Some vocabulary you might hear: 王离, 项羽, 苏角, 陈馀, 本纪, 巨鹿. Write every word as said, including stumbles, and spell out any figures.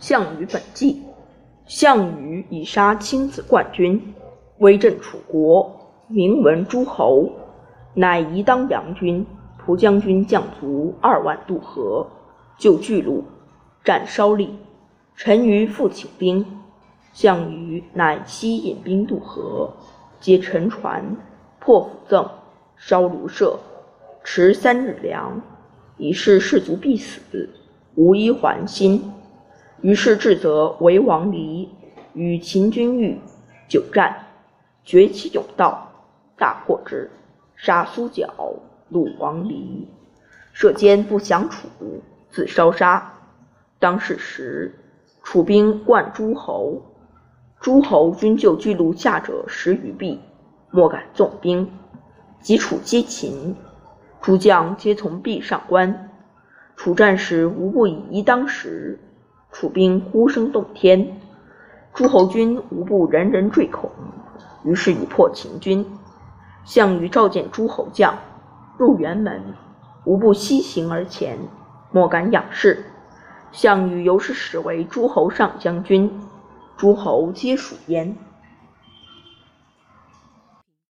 项羽本纪。项羽以杀亲子冠军，威震楚国，名闻诸侯，乃移当阳军、蒲将军将卒二万渡河，救巨鹿，战稍利。陈馀复请兵，项羽乃西引兵渡河，劫沉船，破府赠，烧庐舍，持三日粮，以示士卒必死，无一还心。于是智则为王离与秦军遇，久战，绝其甬道，大破之，杀苏角，戮王离，舍监不降楚，自烧杀。当是时，楚兵冠诸侯，诸侯均就巨鹿下者十余壁，莫敢纵兵。及楚击秦，诸将皆从壁上观。楚战时无不以一当十，楚兵呼声动天，诸侯军无不人人坠恐，于是以破秦军。项羽召见诸侯将，入辕门，无不西行而前，莫敢仰视。项羽由是始为诸侯上将军，诸侯皆属焉。